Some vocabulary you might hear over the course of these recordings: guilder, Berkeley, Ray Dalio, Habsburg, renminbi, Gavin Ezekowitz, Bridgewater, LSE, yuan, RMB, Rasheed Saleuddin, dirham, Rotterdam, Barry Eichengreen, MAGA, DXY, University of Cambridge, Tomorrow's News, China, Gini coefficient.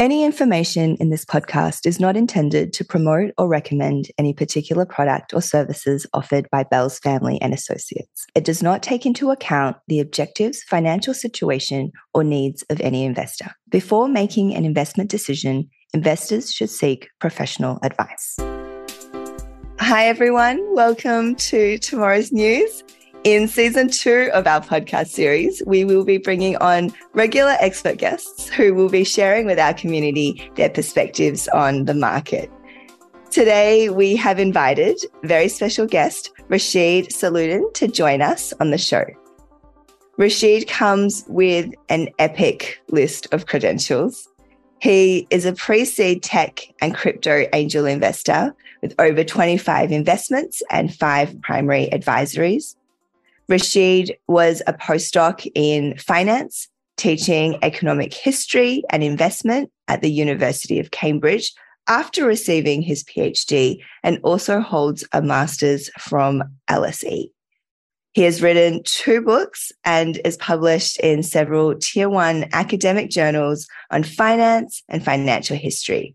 Any information in this podcast is not intended to promote or recommend any particular product or services offered by Bell's Family and Associates. It does not take into account the objectives, financial situation, or needs of any investor. Before making an investment decision, investors should seek professional advice. Hi, everyone. Welcome to Tomorrow's News. In season 2 of our podcast series, we will be bringing on regular expert guests who will be sharing with our community their perspectives on the market. Today, we have invited very special guest Rasheed Saleuddin to join us on the show. Rasheed comes with an epic list of credentials. He is a pre-seed tech and crypto angel investor with over 25 investments and 5 primary advisories. Rasheed was a postdoc in finance, teaching economic history and investment at the University of Cambridge after receiving his PhD, and also holds a master's from LSE. He has written 2 books and is published in several Tier 1 academic journals on finance and financial history.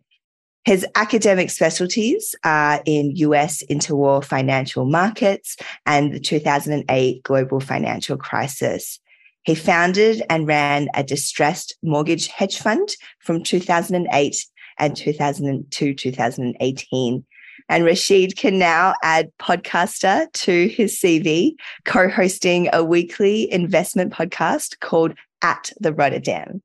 His academic specialties are in US interwar financial markets and the 2008 global financial crisis. He founded and ran a distressed mortgage hedge fund from 2008 and 2018. And Rasheed can now add podcaster to his CV, co-hosting a weekly investment podcast called At the Rotterdam.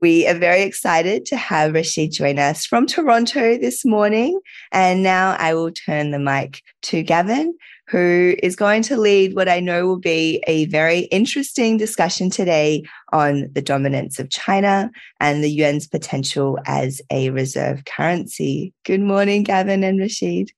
We are very excited to have Rasheed join us from Toronto this morning. And now I will turn the mic to Gavin, who is going to lead what I know will be a very interesting discussion today on the dominance of China and the yuan's potential as a reserve currency. Good morning, Gavin and Rasheed.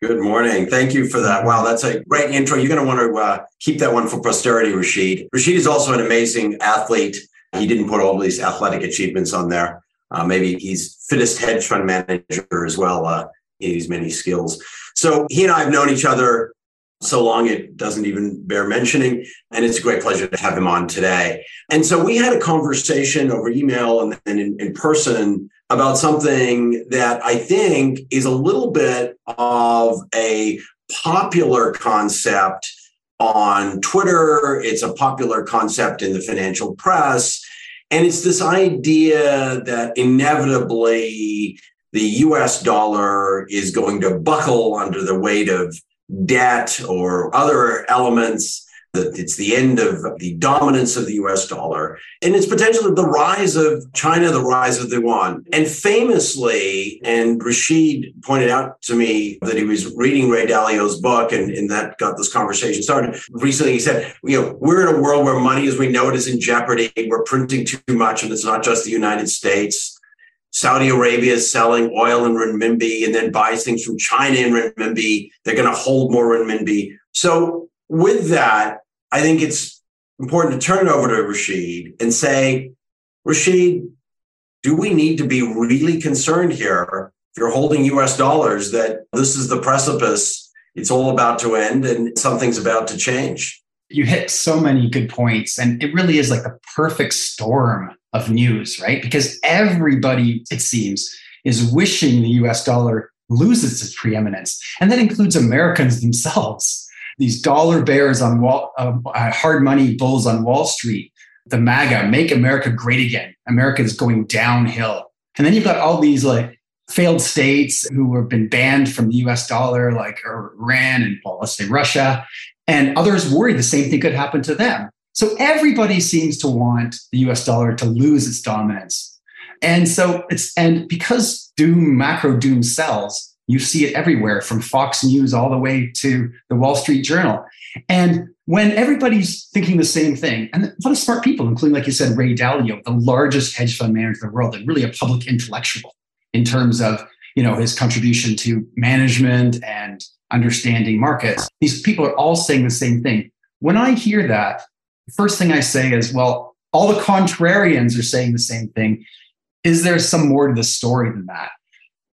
Good morning. Thank you for that. Wow, that's a great intro. You're going to want to keep that one for posterity, Rasheed. Rasheed is also an amazing athlete. He didn't put all these athletic achievements on there. Maybe he's fittest hedge fund manager as well. He's many skills. So he and I have known each other so long it doesn't even bear mentioning. And it's a great pleasure to have him on today. And so we had a conversation over email and then in person about something that I think is a little bit of a popular concept on Twitter. It's a popular concept in the financial press. And it's this idea that inevitably the US dollar is going to buckle under the weight of debt or other elements, that it's the end of the dominance of the US dollar and it's potentially the rise of China, the rise of the yuan. And famously, and Rasheed pointed out to me that he was reading Ray Dalio's book, and that got this conversation started. Recently, he said, we're in a world where money as we know it is in jeopardy. We're printing too much, and it's not just the United States. Saudi Arabia is selling oil in renminbi and then buys things from China in renminbi. They're going to hold more renminbi. So with that, I think it's important to turn it over to Rasheed and say, Rasheed, do we need to be really concerned here if you're holding US dollars that this is the precipice, it's all about to end and something's about to change? You hit so many good points, and it really is like the perfect storm of news, right? Because everybody, it seems, is wishing the US dollar loses its preeminence, and that includes Americans themselves. These dollar bears on hard money bulls on Wall Street, the MAGA, make America great again. America's going downhill. And then you've got all these like failed states who have been banned from the US dollar, like Iran and, well, let's say Russia, and others worried the same thing could happen to them. So everybody seems to want the US dollar to lose its dominance. And so because doom, macro doom sells, you see it everywhere from Fox News all the way to the Wall Street Journal. And when everybody's thinking the same thing, and a lot of smart people, including, like you said, Ray Dalio, the largest hedge fund manager in the world and really a public intellectual in terms of, his contribution to management and understanding markets. These people are all saying the same thing. When I hear that, the first thing I say is, well, all the contrarians are saying the same thing. Is there some more to the story than that?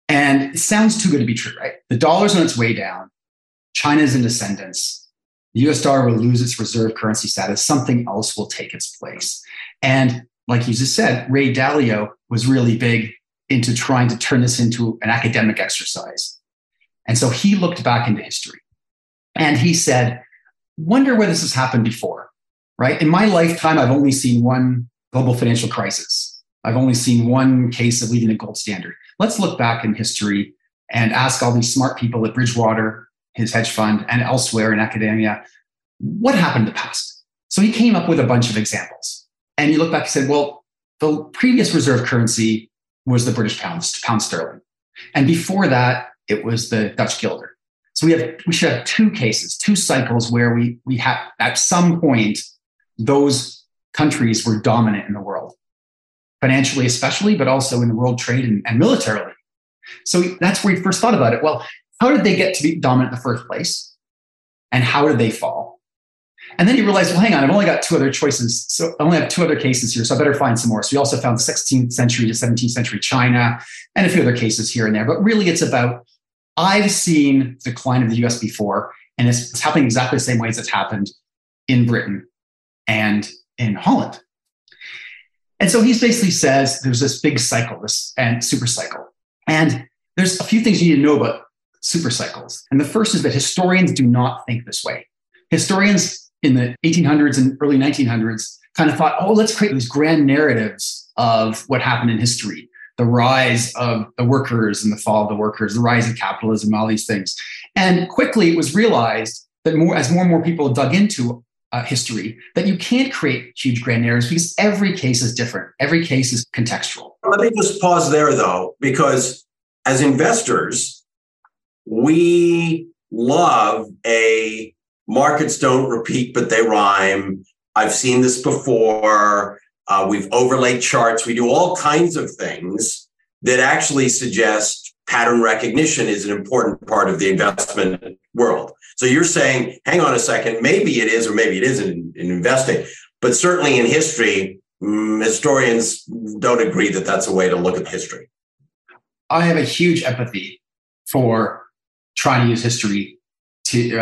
And it sounds too good to be true, right? The dollar's on its way down. China's in descendance. The US dollar will lose its reserve currency status. Something else will take its place. And like you just said, Ray Dalio was really big into trying to turn this into an academic exercise. And so he looked back into history and he said, wonder where this has happened before, right? In my lifetime, I've only seen one global financial crisis. I've only seen one case of leaving the gold standard. Let's look back in history and ask all these smart people at Bridgewater, his hedge fund, and elsewhere in academia, what happened in the past? So he came up with a bunch of examples. And you look back and said, well, the previous reserve currency was the British pound sterling. And before that, it was the Dutch guilder. So we should have two cases, two cycles where we have, at some point, those countries were dominant in the world, financially especially, but also in the world trade and militarily. So that's where we first thought about it. Well, how did they get to be dominant in the first place? And how did they fall? And then you realize, well, hang on, I've only got two other choices. So I only have two other cases here, so I better find some more. So we also found 16th century to 17th century China and a few other cases here and there. But really it's about, I've seen the decline of the US before, and it's happening exactly the same ways it's happened in Britain and in Holland. And so he basically says there's this big cycle, this and super cycle. And there's a few things you need to know about super cycles. And the first is that historians do not think this way. Historians in the 1800s and early 1900s kind of thought, oh, let's create these grand narratives of what happened in history. The rise of the workers and the fall of the workers, the rise of capitalism, all these things. And quickly it was realized that more and more people dug into history, that you can't create huge grand narratives because every case is different. Every case is contextual. Let me just pause there though, because as investors, we love a markets don't repeat, but they rhyme. I've seen this before. We've overlaid charts. We do all kinds of things that actually suggest pattern recognition is an important part of the investment world. So you're saying, hang on a second, maybe it is or maybe it isn't in investing, but certainly in history, historians don't agree that that's a way to look at history. I have a huge empathy for trying to use history to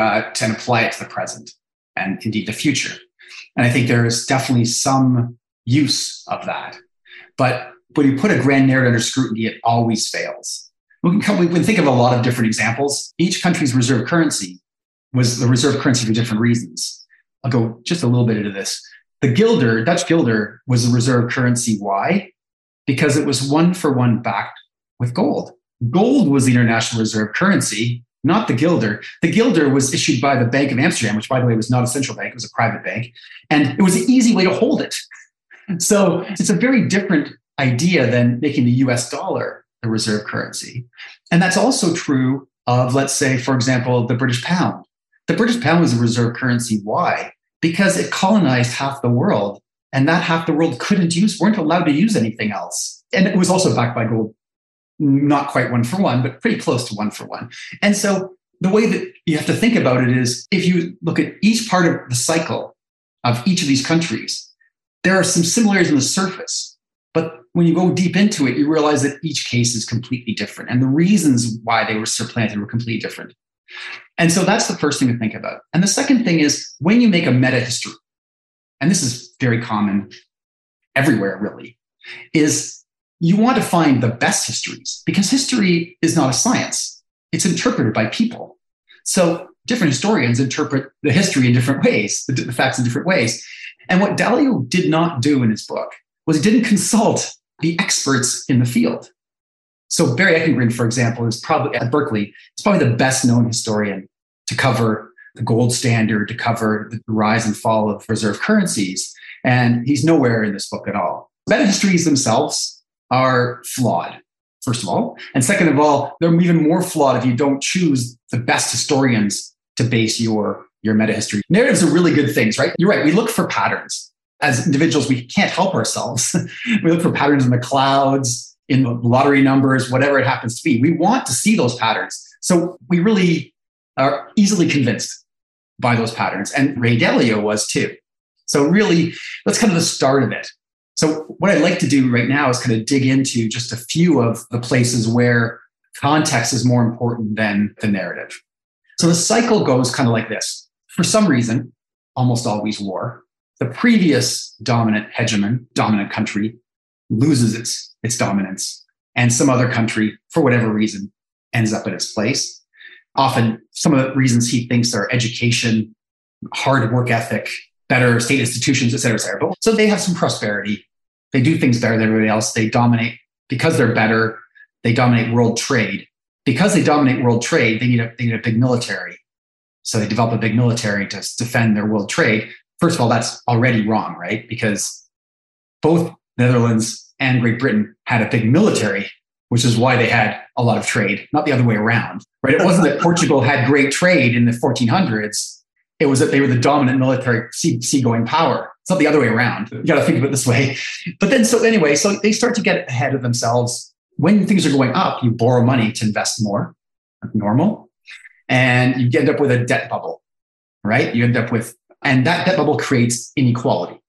apply it to the present and indeed the future. And I think there is definitely some use of that. But when you put a grand narrative under scrutiny, it always fails. We can think of a lot of different examples. Each country's reserve currency was the reserve currency for different reasons. I'll go just a little bit into this. The guilder, Dutch guilder, was the reserve currency. Why? Because it was 1-for-1 backed with gold. Gold was the international reserve currency, not the guilder. The guilder was issued by the Bank of Amsterdam, which, by the way, was not a central bank. It was a private bank. And it was an easy way to hold it. So it's a very different idea than making the US dollar the reserve currency. And that's also true of, let's say, for example, the British pound. The British pound was a reserve currency. Why? Because it colonized half the world, and that half the world weren't allowed to use anything else. And it was also backed by gold, not quite 1-for-1, but pretty close to 1-for-1. And so the way that you have to think about it is if you look at each part of the cycle of each of these countries, there are some similarities on the surface, but when you go deep into it, you realize that each case is completely different and the reasons why they were supplanted were completely different. And so that's the first thing to think about. And the second thing is when you make a meta history, and this is very common everywhere really, is you want to find the best histories because history is not a science. It's interpreted by people. So different historians interpret the history in different ways, the facts in different ways. And what Dalio did not do in his book was he didn't consult the experts in the field. So Barry Eichengreen, for example, is probably at Berkeley, it's probably the best known historian to cover the gold standard, to cover the rise and fall of reserve currencies. And he's nowhere in this book at all. Meta histories themselves are flawed, first of all. And second of all, they're even more flawed if you don't choose the best historians to base your meta history. Narratives are really good things, right? You're right. We look for patterns. As individuals, we can't help ourselves. We look for patterns in the clouds, in the lottery numbers, whatever it happens to be. We want to see those patterns. So we really are easily convinced by those patterns. And Ray Dalio was too. So really, that's kind of the start of it. So what I'd like to do right now is kind of dig into just a few of the places where context is more important than the narrative. So the cycle goes kind of like this. For some reason, almost always war. the previous dominant hegemon, dominant country, loses its dominance, and some other country, for whatever reason, ends up in its place. Often, some of the reasons he thinks are education, hard work ethic, better state institutions, et cetera, et cetera. But, so they have some prosperity. They do things better than everybody else. They dominate because they're better. They dominate world trade. Because they dominate world trade, they need a big military. So they develop a big military to defend their world trade. First of all, that's already wrong, right? Because both Netherlands and Great Britain had a big military, which is why they had a lot of trade, not the other way around, right? It wasn't that Portugal had great trade in the 1400s. It was that they were the dominant military seagoing power. It's not the other way around. You got to think of it this way. But then, so anyway, so they start to get ahead of themselves. When things are going up, you borrow money to invest more, like normal, and you end up with a debt bubble, right? And that debt bubble creates inequality.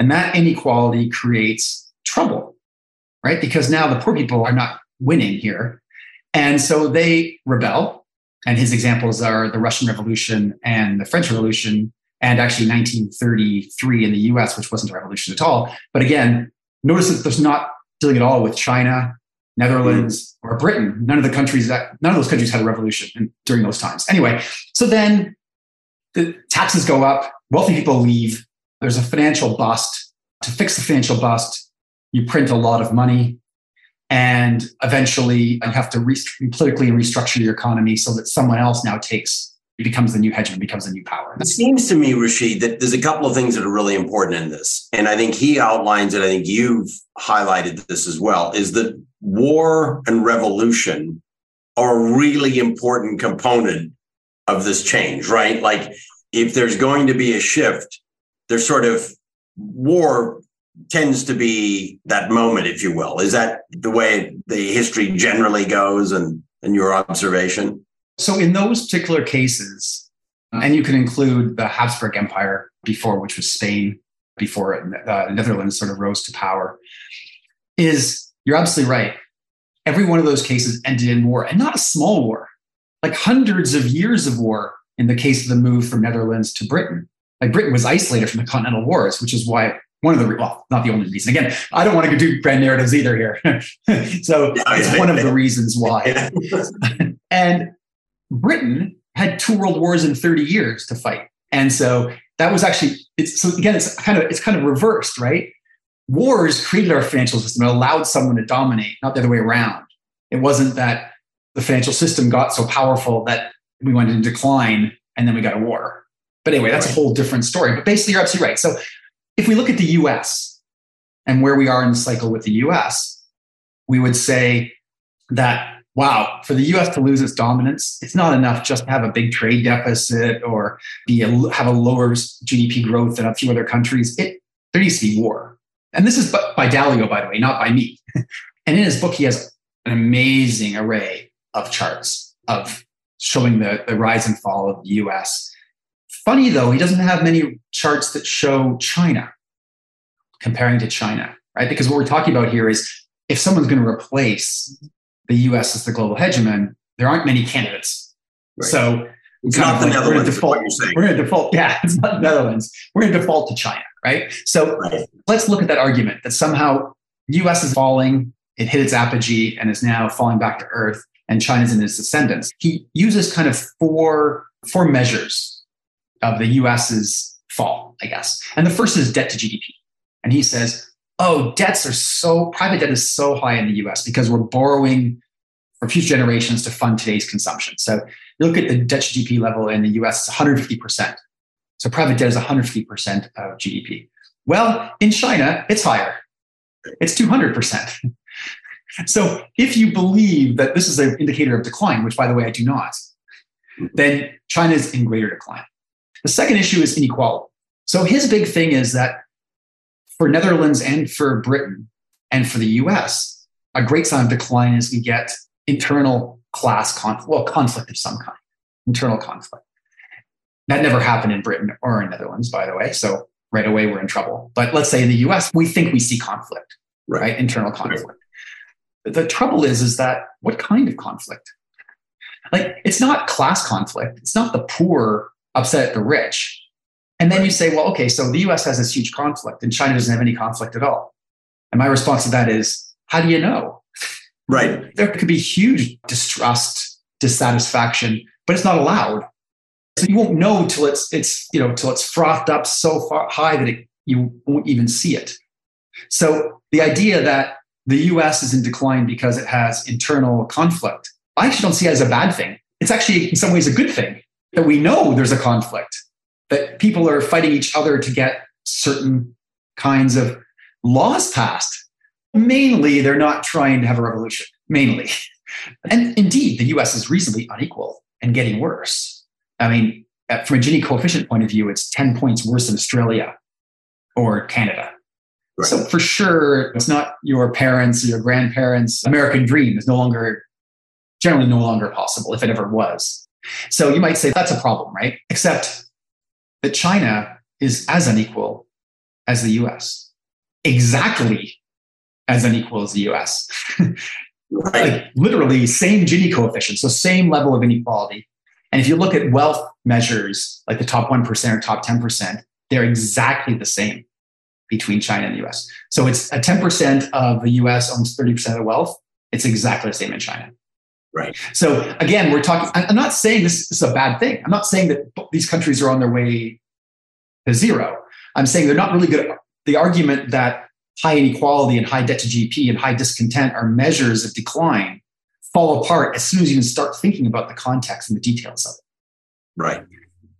And that inequality creates trouble, right? Because now the poor people are not winning here. And so they rebel. And his examples are the Russian Revolution and the French Revolution, and actually 1933 in the US, which wasn't a revolution at all. But again, notice that there's not dealing at all with China, Netherlands, or Britain. None of those countries had a revolution during those times. Anyway, so then the taxes go up, wealthy people leave, there's a financial bust. To fix the financial bust, you print a lot of money. And eventually, you have to politically restructure your economy so that someone else now becomes the new hegemon, becomes the new power. It seems to me, Rasheed, that there's a couple of things that are really important in this. And I think he outlines it. I think you've highlighted this as well, is that war and revolution are a really important component of this change, right? Like if there's going to be a shift, there's sort of war tends to be that moment, if you will. Is that the way the history generally goes and your observation? So in those particular cases, and you can include the Habsburg Empire before, which was Spain, before the Netherlands sort of rose to power, you're absolutely right. Every one of those cases ended in war, and not a small war, like hundreds of years of war in the case of the move from Netherlands to Britain. Like Britain was isolated from the continental wars, which is why not the only reason. Again, I don't want to do brand narratives either here. It's one of the reasons why. And Britain had two world wars in 30 years to fight. And so that was actually, it's kind of reversed, right? Wars created our financial system. It allowed someone to dominate, not the other way around. It wasn't that the financial system got so powerful that we went into decline and then we got a war. But anyway, that's a whole different story. But basically, you're absolutely right. So if we look at the US and where we are in the cycle with the US, we would say that, wow, for the US to lose its dominance, it's not enough just to have a big trade deficit or have a lower GDP growth than a few other countries. There needs to be war. And this is by Dalio, by the way, not by me. And in his book, he has an amazing array of charts of showing the rise and fall of the US. Funny, though, he doesn't have many charts that show China, comparing to China, right? Because what we're talking about here is if someone's going to replace the U.S. as the global hegemon, there aren't many candidates. Right. So it's not the Netherlands. We're going to default. Yeah, it's not the Netherlands. We're going to default to China, right? So let's look at that argument that somehow the U.S. is falling, it hit its apogee and is now falling back to earth, and China's in its descendants. He uses kind of four measures of the US's fall, I guess. And the first is debt to GDP. And he says, private debt is so high in the US because we're borrowing for future generations to fund today's consumption. So you look at the debt to GDP level in the US, it's 150%. So private debt is 150% of GDP. Well, in China, it's higher. It's 200%. So if you believe that this is an indicator of decline, which by the way, I do not, then China's in greater decline. The second issue is inequality. So his big thing is that for Netherlands and for Britain and for the US, a great sign of decline is we get internal class conflict, conflict of some kind, internal conflict. That never happened in Britain or in Netherlands, by the way. So right away, we're in trouble. But let's say in the US, we think we see conflict, right? Internal conflict. Right. The trouble is that what kind of conflict? Like, it's not class conflict. It's not the poor upset at the rich. And then you say, well, okay, so the US has this huge conflict and China doesn't have any conflict at all. And my response to that is, how do you know? Right. There could be huge distrust, dissatisfaction, but it's not allowed. So you won't know till it's frothed up so far high that you won't even see it. So the idea that the US is in decline because it has internal conflict, I actually don't see it as a bad thing. It's actually in some ways a good thing that we know there's a conflict, that people are fighting each other to get certain kinds of laws passed. Mainly, they're not trying to have a revolution, mainly. And indeed, the US is reasonably unequal and getting worse. I mean, from a Gini coefficient point of view, it's 10 points worse than Australia or Canada. Right. So for sure, it's not your parents or your grandparents' American dream. It's generally no longer possible, if it ever was. So you might say that's a problem, right? Except that China is as unequal as the US. Exactly as unequal as the US. Like literally same Gini coefficient, so same level of inequality. And if you look at wealth measures, like the top 1% or top 10%, they're exactly the same between China and the US. So it's a 10% of the US owns 30% of the wealth. It's exactly the same in China. Right. So again, I'm not saying this is a bad thing. I'm not saying that these countries are on their way to zero. I'm saying they're not really good at the argument that high inequality and high debt to GDP and high discontent are measures of decline, fall apart as soon as you even start thinking about the context and the details of it. Right.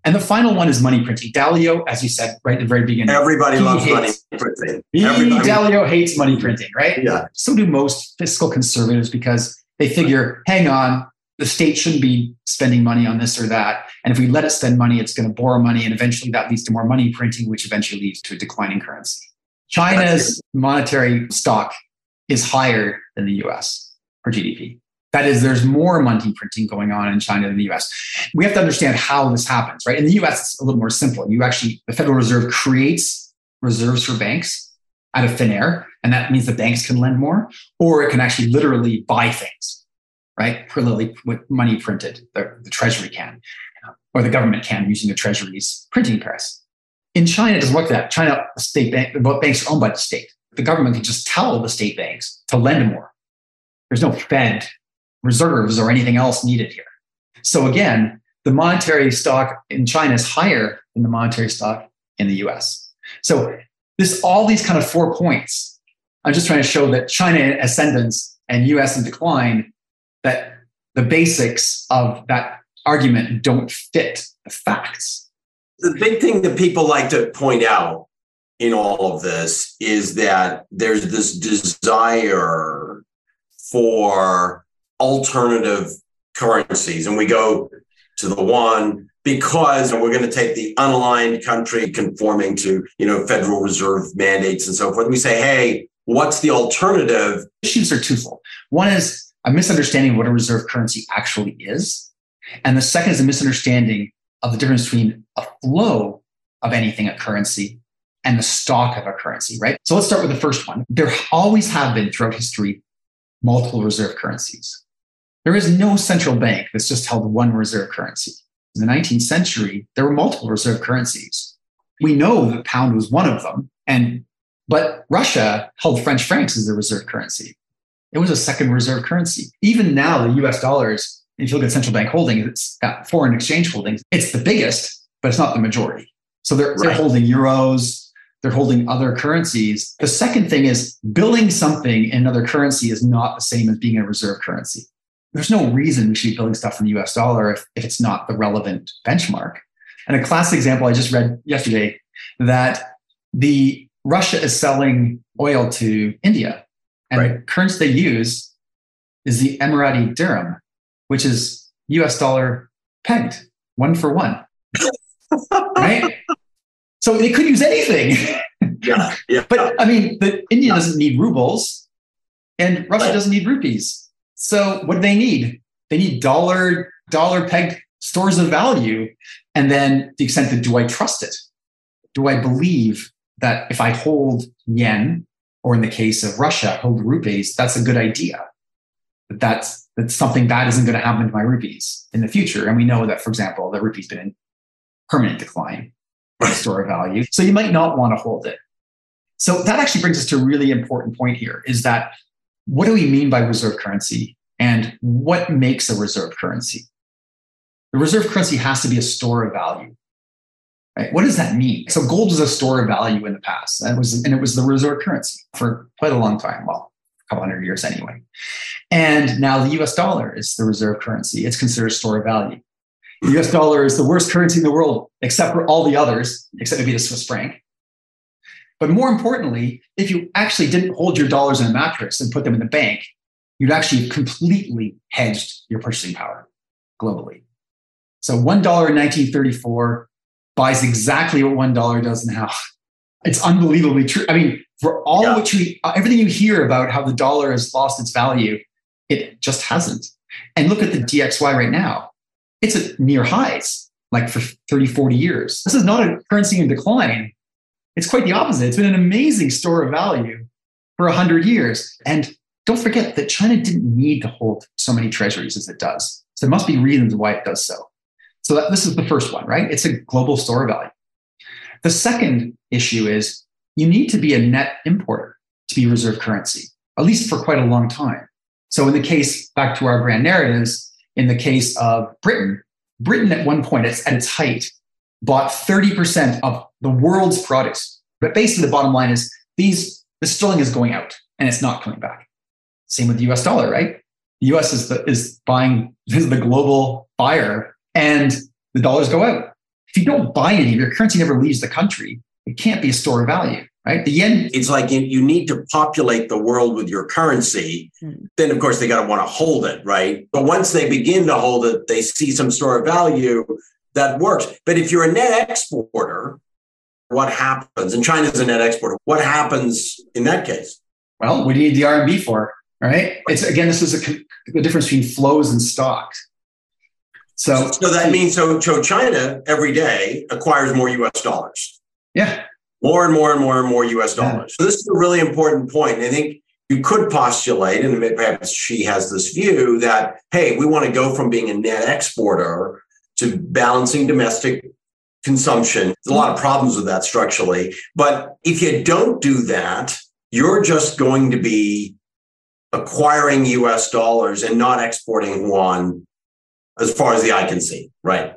And the final one is money printing. Dalio, as you said right at the very beginning. Everybody loves money printing. Dalio hates money printing, right? Yeah. So do most fiscal conservatives because they figure, hang on, the state shouldn't be spending money on this or that. And if we let it spend money, it's going to borrow money. And eventually that leads to more money printing, which eventually leads to a declining currency. China's monetary stock is higher than the US per GDP. That is, there's more money printing going on in China than the US. We have to understand how this happens, right? In the US, it's a little more simple. The Federal Reserve creates reserves for banks out of thin air. And that means the banks can lend more, or it can actually literally buy things, right? Literally with money printed, the treasury can, or the government can using the treasury's printing press. In China, it doesn't work like that. China, banks are owned by the state. The government can just tell the state banks to lend more. There's no Fed reserves or anything else needed here. So again, the monetary stock in China is higher than the monetary stock in the US. So all these kind of 4 points, I'm just trying to show that China in ascendance and US in decline, that the basics of that argument don't fit the facts. The big thing that people like to point out in all of this is that there's this desire for alternative currencies. And we go to the one because we're going to take the unaligned country conforming to, Federal Reserve mandates and so forth. And we say, hey, what's the alternative? Issues are twofold. One is a misunderstanding of what a reserve currency actually is. And the second is a misunderstanding of the difference between a flow of anything, a currency, and the stock of a currency, right? So let's start with the first one. There always have been throughout history multiple reserve currencies. There is no central bank that's just held one reserve currency. In the 19th century, there were multiple reserve currencies. We know the pound was one of them, but Russia held French francs as the reserve currency. It was a second reserve currency. Even now, the US dollars, if you look at central bank holdings, it's got foreign exchange holdings. It's the biggest, but it's not the majority. So they're holding euros, they're holding other currencies. The second thing is building something in another currency is not the same as being a reserve currency. There's no reason we should be building stuff in the US dollar if it's not the relevant benchmark. And a classic example I just read yesterday that Russia is selling oil to India, and the currency they use is the Emirati dirham, which is US dollar pegged, 1-for-1, right? So they could use anything. Yeah. But I mean, India doesn't need rubles and Russia doesn't need rupees. So what do they need? They need dollar pegged stores of value. And then the extent that, do I trust it? Do I believe that if I hold yen, or in the case of Russia, hold rupees, that's a good idea? That's something bad isn't going to happen to my rupees in the future. And we know that, for example, the rupee's been in permanent decline store value. So you might not want to hold it. So that actually brings us to a really important point here, is that what do we mean by reserve currency and what makes a reserve currency? The reserve currency has to be a store of value. Right? What does that mean? So gold was a store of value in the past, and it was the reserve currency for quite a long time. Well, a couple hundred years anyway. And now the US dollar is the reserve currency. It's considered a store of value. The US dollar is the worst currency in the world, except for all the others, except maybe the Swiss franc. But more importantly, if you actually didn't hold your dollars in a mattress and put them in the bank, you'd actually completely hedged your purchasing power globally. So $1 in 1934 buys exactly what $1 does now. It's unbelievably true. I mean, for all everything you hear about how the dollar has lost its value, it just hasn't. And look at the DXY right now. It's at near highs, like for 30, 40 years. This is not a currency in decline. It's quite the opposite. It's been an amazing store of value for 100 years. And don't forget that China didn't need to hold so many treasuries as it does. So there must be reasons why it does so. So this is the first one, right? It's a global store of value. The second issue is you need to be a net importer to be reserve currency, at least for quite a long time. So in the case, back to our brand narratives, in the case of Britain at one point, at its height, bought 30% of the world's products. But basically the bottom line is the sterling is going out and it's not coming back. Same with the US dollar, right? The US is the global buyer and the dollars go out. If you don't buy any, your currency never leaves the country. It can't be a store of value, right? The yen. It's like you need to populate the world with your currency. Then, of course, they got to want to hold it, right? But once they begin to hold it, they see some store of value that works. But if you're a net exporter, what happens? And China's a net exporter. What happens in that case? Well, what do you need the RMB for, right? This is the difference between flows and stocks. So China every day acquires more U.S. dollars. Yeah. More and more and more and more US dollars. Yeah. So this is a really important point. And I think you could postulate, and perhaps she has this view that, hey, we want to go from being a net exporter to balancing domestic consumption. There's a lot of problems with that structurally. But if you don't do that, you're just going to be acquiring US dollars and not exporting yuan as far as the eye can see, right?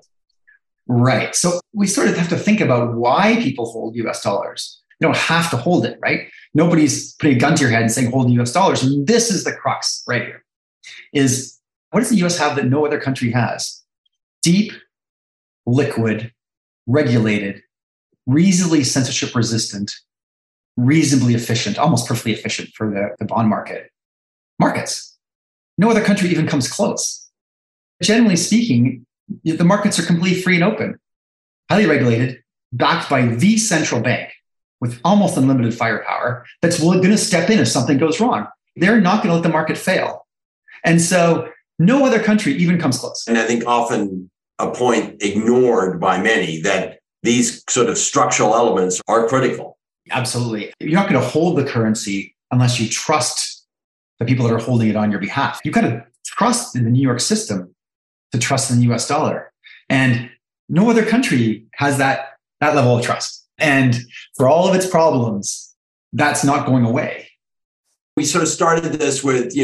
Right. So we sort of have to think about why people hold US dollars. They don't have to hold it, right? Nobody's putting a gun to your head and saying, hold US dollars. And this is the crux right here, is what does the US have that no other country has? Deep, liquid, regulated, reasonably censorship resistant, reasonably efficient, almost perfectly efficient for the bond markets. No other country even comes close. Generally speaking, the markets are completely free and open, highly regulated, backed by the central bank with almost unlimited firepower that's going to step in if something goes wrong. They're not going to let the market fail. And so no other country even comes close. And I think often a point ignored by many that these sort of structural elements are critical. Absolutely. You're not going to hold the currency unless you trust the people that are holding it on your behalf. You've got to trust in the New York system to trust in the US dollar. And no other country has that level of trust. And for all of its problems, that's not going away. We sort of started this with,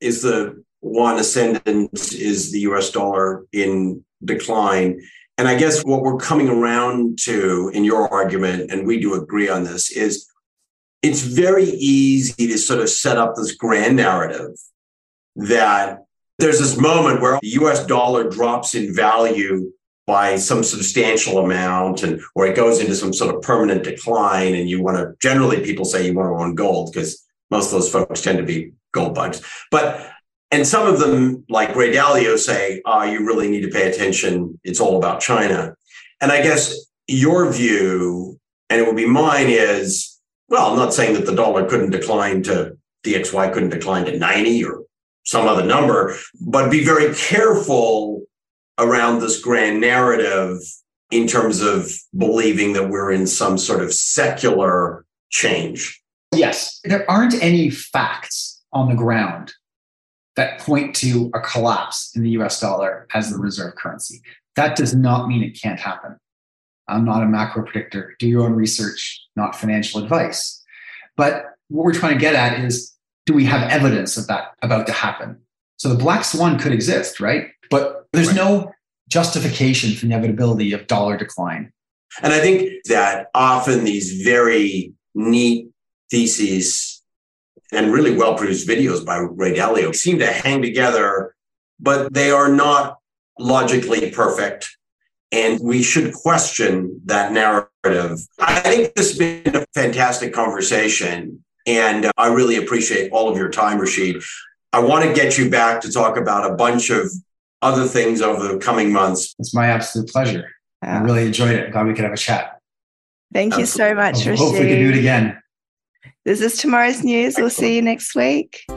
is the yuan ascendant, is the US dollar in decline? And I guess what we're coming around to in your argument, and we do agree on this, is it's very easy to sort of set up this grand narrative that there's this moment where the US dollar drops in value by some substantial amount or it goes into some sort of permanent decline. And people say you want to own gold because most of those folks tend to be gold bugs. And some of them, like Ray Dalio, say, you really need to pay attention. It's all about China. And I guess your view, and it would be mine, is, well, I'm not saying that the dollar couldn't decline to DXY couldn't decline to 90 or some other number, but be very careful around this grand narrative in terms of believing that we're in some sort of secular change. Yes, there aren't any facts on the ground that point to a collapse in the US dollar as the reserve currency. That does not mean it can't happen. I'm not a macro predictor. Do your own research, not financial advice. But what we're trying to get at is, do we have evidence of that about to happen? So the black swan could exist, right? But there's no justification for the inevitability of dollar decline. And I think that often these very neat theses and really well-produced videos by Ray Dalio seem to hang together, but they are not logically perfect. And we should question that narrative. I think this has been a fantastic conversation. And I really appreciate all of your time, Rasheed. I want to get you back to talk about a bunch of other things over the coming months. It's my absolute pleasure. I really enjoyed it. Glad we could have a chat. Thank you so much, Rasheed. Hopefully we can do it again. This is Tomorrow's News. We'll see you next week.